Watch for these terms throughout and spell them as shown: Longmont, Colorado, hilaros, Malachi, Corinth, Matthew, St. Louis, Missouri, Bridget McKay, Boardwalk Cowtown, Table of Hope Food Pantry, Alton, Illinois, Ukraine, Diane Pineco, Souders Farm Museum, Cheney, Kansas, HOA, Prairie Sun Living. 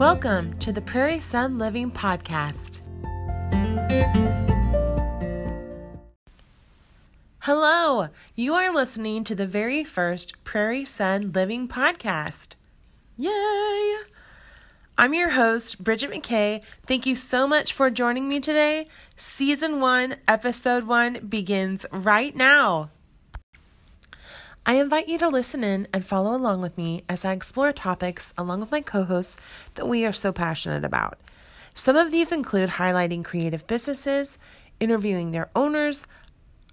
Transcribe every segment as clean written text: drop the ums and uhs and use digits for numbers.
Welcome to the Prairie Sun Living Podcast. Hello, you are listening to the very first Prairie Sun Living Podcast. Yay! I'm your host, Bridget McKay. Thank you so much for joining me today. Season 1, Episode 1 begins right now. I invite you to listen in and follow along with me as I explore topics along with my co-hosts that we are so passionate about. Some of these include highlighting creative businesses, interviewing their owners,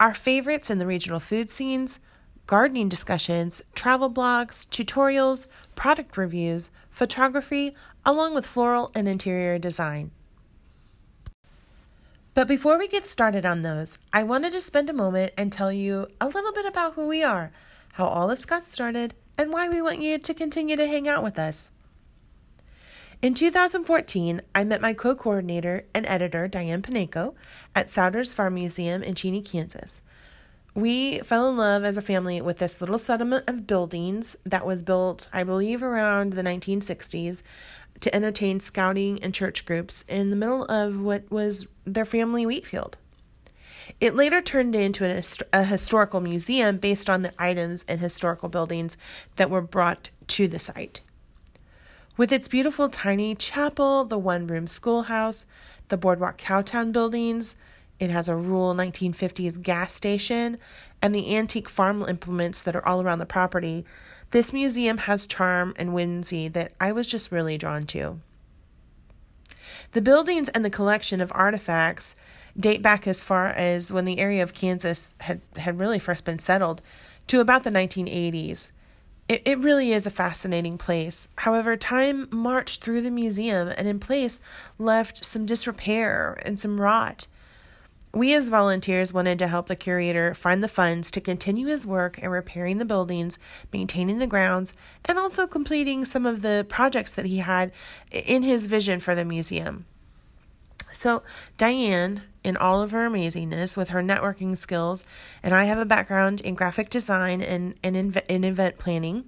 our favorites in the regional food scenes, gardening discussions, travel blogs, tutorials, product reviews, photography, along with floral and interior design. But before we get started on those, I wanted to spend a moment and tell you a little bit about who we are, how all this got started, and why we want you to continue to hang out with us. In 2014, I met my co-coordinator and editor, Diane Pineco, at Souders Farm Museum in Cheney, Kansas. We fell in love as a family with this little settlement of buildings that was built, I believe, around the 1960s to entertain scouting and church groups in the middle of what was their family wheat field. It later turned into a historical museum based on the items and historical buildings that were brought to the site. With its beautiful tiny chapel, the one-room schoolhouse, the Boardwalk Cowtown buildings, it has a rural 1950s gas station, and the antique farm implements that are all around the property, this museum has charm and whimsy that I was just really drawn to. The buildings and the collection of artifacts date back as far as when the area of Kansas had really first been settled, to about the 1980s. It really is a fascinating place. However, time marched through the museum and in place left some disrepair and some rot. We as volunteers wanted to help the curator find the funds to continue his work in repairing the buildings, maintaining the grounds, and also completing some of the projects that he had in his vision for the museum. So Diane, in all of her amazingness with her networking skills, and I have a background in graphic design and in event planning,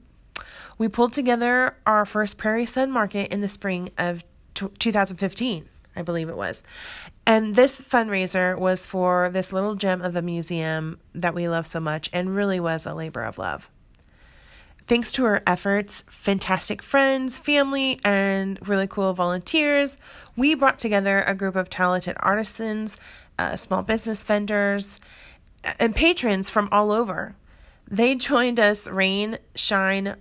we pulled together our first Prairie Sun Market in the spring of 2015, I believe it was. And this fundraiser was for this little gem of a museum that we love so much and really was a labor of love. Thanks to her efforts, fantastic friends, family, and really cool volunteers, we brought together a group of talented artisans, small business vendors, and patrons from all over. They joined us rain, shine,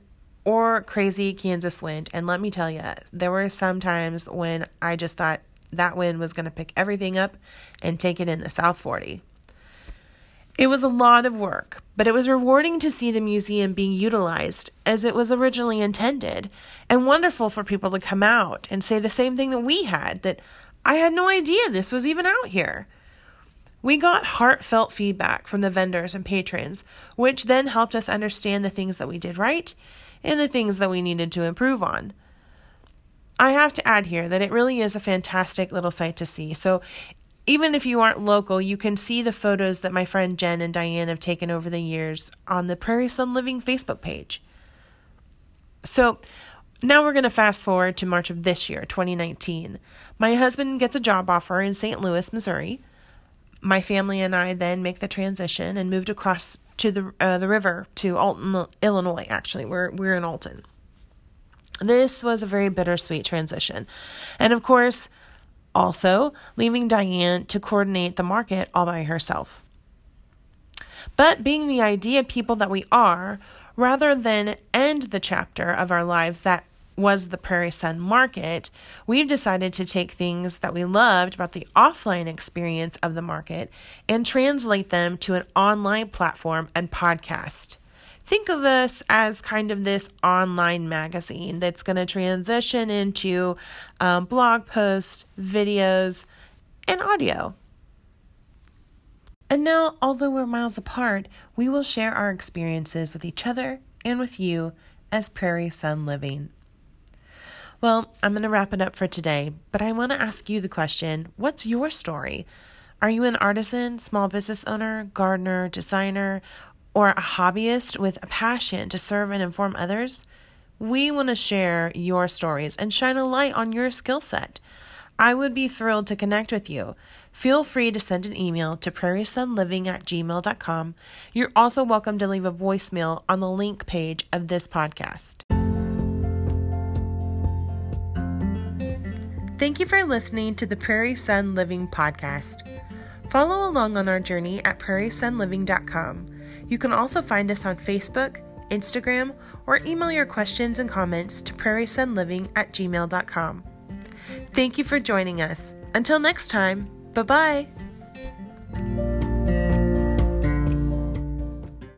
or crazy Kansas wind. And let me tell you, there were some times when I just thought that wind was going to pick everything up and take it in the South 40. It was a lot of work, but it was rewarding to see the museum being utilized as it was originally intended, and wonderful for people to come out and say the same thing that we had, that I had no idea this was even out here. We got heartfelt feedback from the vendors and patrons, which then helped us understand the things that we did right and the things that we needed to improve on. I have to add here that it really is a fantastic little site to see, so even if you aren't local, you can see the photos that my friend Jen and Diane have taken over the years on the Prairie Sun Living Facebook page. So now we're going to fast forward to March of this year, 2019. My husband gets a job offer in St. Louis, Missouri. My family and I then make the transition and moved across to the river to Alton, Illinois, actually. We're in Alton. This was a very bittersweet transition. And of course, also leaving Diane to coordinate the market all by herself. But being the idea people that we are, rather than end the chapter of our lives that was the Prairie Sun Market, we've decided to take things that we loved about the offline experience of the market and translate them to an online platform and podcast. Think of us as kind of this online magazine that's going to transition into blog posts, videos, and audio. And now, although we're miles apart, we will share our experiences with each other and with you as Prairie Sun Living. Well, I'm going to wrap it up for today, but I want to ask you the question, what's your story? Are you an artisan, small business owner, gardener, designer, or a hobbyist with a passion to serve and inform others? We want to share your stories and shine a light on your skill set. I would be thrilled to connect with you. Feel free to send an email to prairiesunliving@gmail.com. You're also welcome to leave a voicemail on the link page of this podcast. Thank you for listening to the Prairie Sun Living podcast. Follow along on our journey at prairiesunliving.com. You can also find us on Facebook, Instagram, or email your questions and comments to prairiesunliving@gmail.com. Thank you for joining us. Until next time, bye-bye.